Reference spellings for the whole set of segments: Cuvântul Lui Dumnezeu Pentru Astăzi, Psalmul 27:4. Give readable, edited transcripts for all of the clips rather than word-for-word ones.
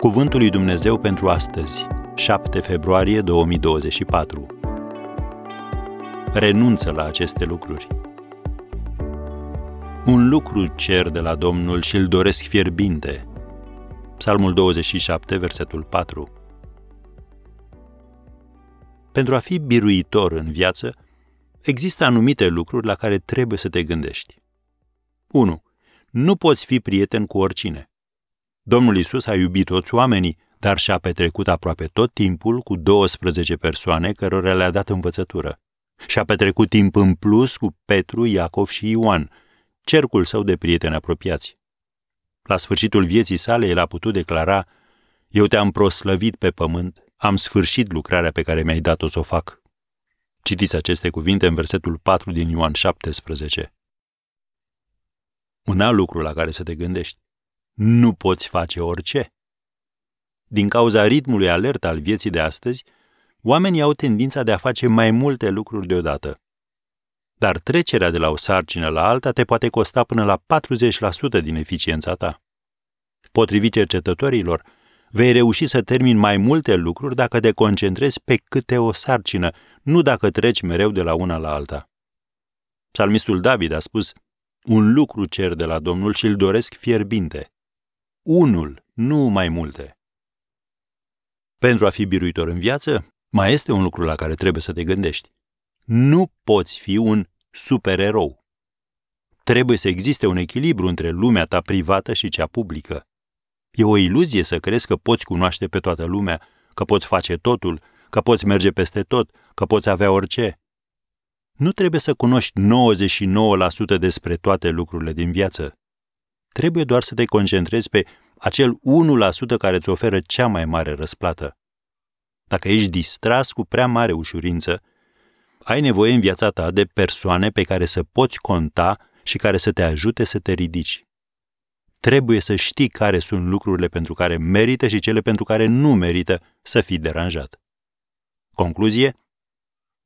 Cuvântul lui Dumnezeu pentru astăzi, 7 februarie 2024. Renunță la aceste lucruri. Un lucru cer de la Domnul și îl doresc fierbinte. Psalmul 27, versetul 4. Pentru a fi biruitor în viață, există anumite lucruri la care trebuie să te gândești. 1. Nu poți fi prieten cu oricine. Domnul Iisus a iubit toți oamenii, dar și-a petrecut aproape tot timpul cu 12 persoane cărora le-a dat învățătură. Și-a petrecut timp în plus cu Petru, Iacov și Ioan, cercul său de prieteni apropiați. La sfârșitul vieții sale, el a putut declara: „Eu te-am proslăvit pe pământ, am sfârșit lucrarea pe care mi-ai dat-o să o fac.” Citiți aceste cuvinte în versetul 4 din Ioan 17. Un alt lucru la care să te gândești. Nu poți face orice. Din cauza ritmului alert al vieții de astăzi, oamenii au tendința de a face mai multe lucruri deodată. Dar trecerea de la o sarcină la alta te poate costa până la 40% din eficiența ta. Potrivit cercetătorilor, vei reuși să termini mai multe lucruri dacă te concentrezi pe câte o sarcină, nu dacă treci mereu de la una la alta. Psalmistul David a spus: „Un lucru cer de la Domnul și îl doresc fierbinte. Unul, nu mai multe.” Pentru a fi biruitor în viață, mai este un lucru la care trebuie să te gândești. Nu poți fi un supererou. Trebuie să existe un echilibru între lumea ta privată și cea publică. E o iluzie să crezi că poți cunoaște pe toată lumea, că poți face totul, că poți merge peste tot, că poți avea orice. Nu trebuie să cunoști 99% despre toate lucrurile din viață. Trebuie doar să te concentrezi pe acel 1% care îți oferă cea mai mare răsplată. Dacă ești distras cu prea mare ușurință, ai nevoie în viața ta de persoane pe care să poți conta și care să te ajute să te ridici. Trebuie să știi care sunt lucrurile pentru care merită și cele pentru care nu merită să fii deranjat. Concluzie?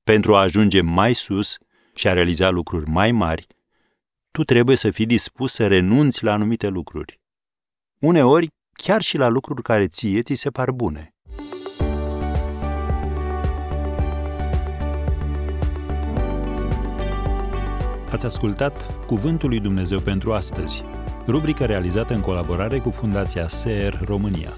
Pentru a ajunge mai sus și a realiza lucruri mai mari, tu trebuie să fii dispus să renunți la anumite lucruri. Uneori, chiar și la lucruri care ție ți se par bune. Ați ascultat Cuvântul lui Dumnezeu pentru astăzi, rubrica realizată în colaborare cu Fundația SER România.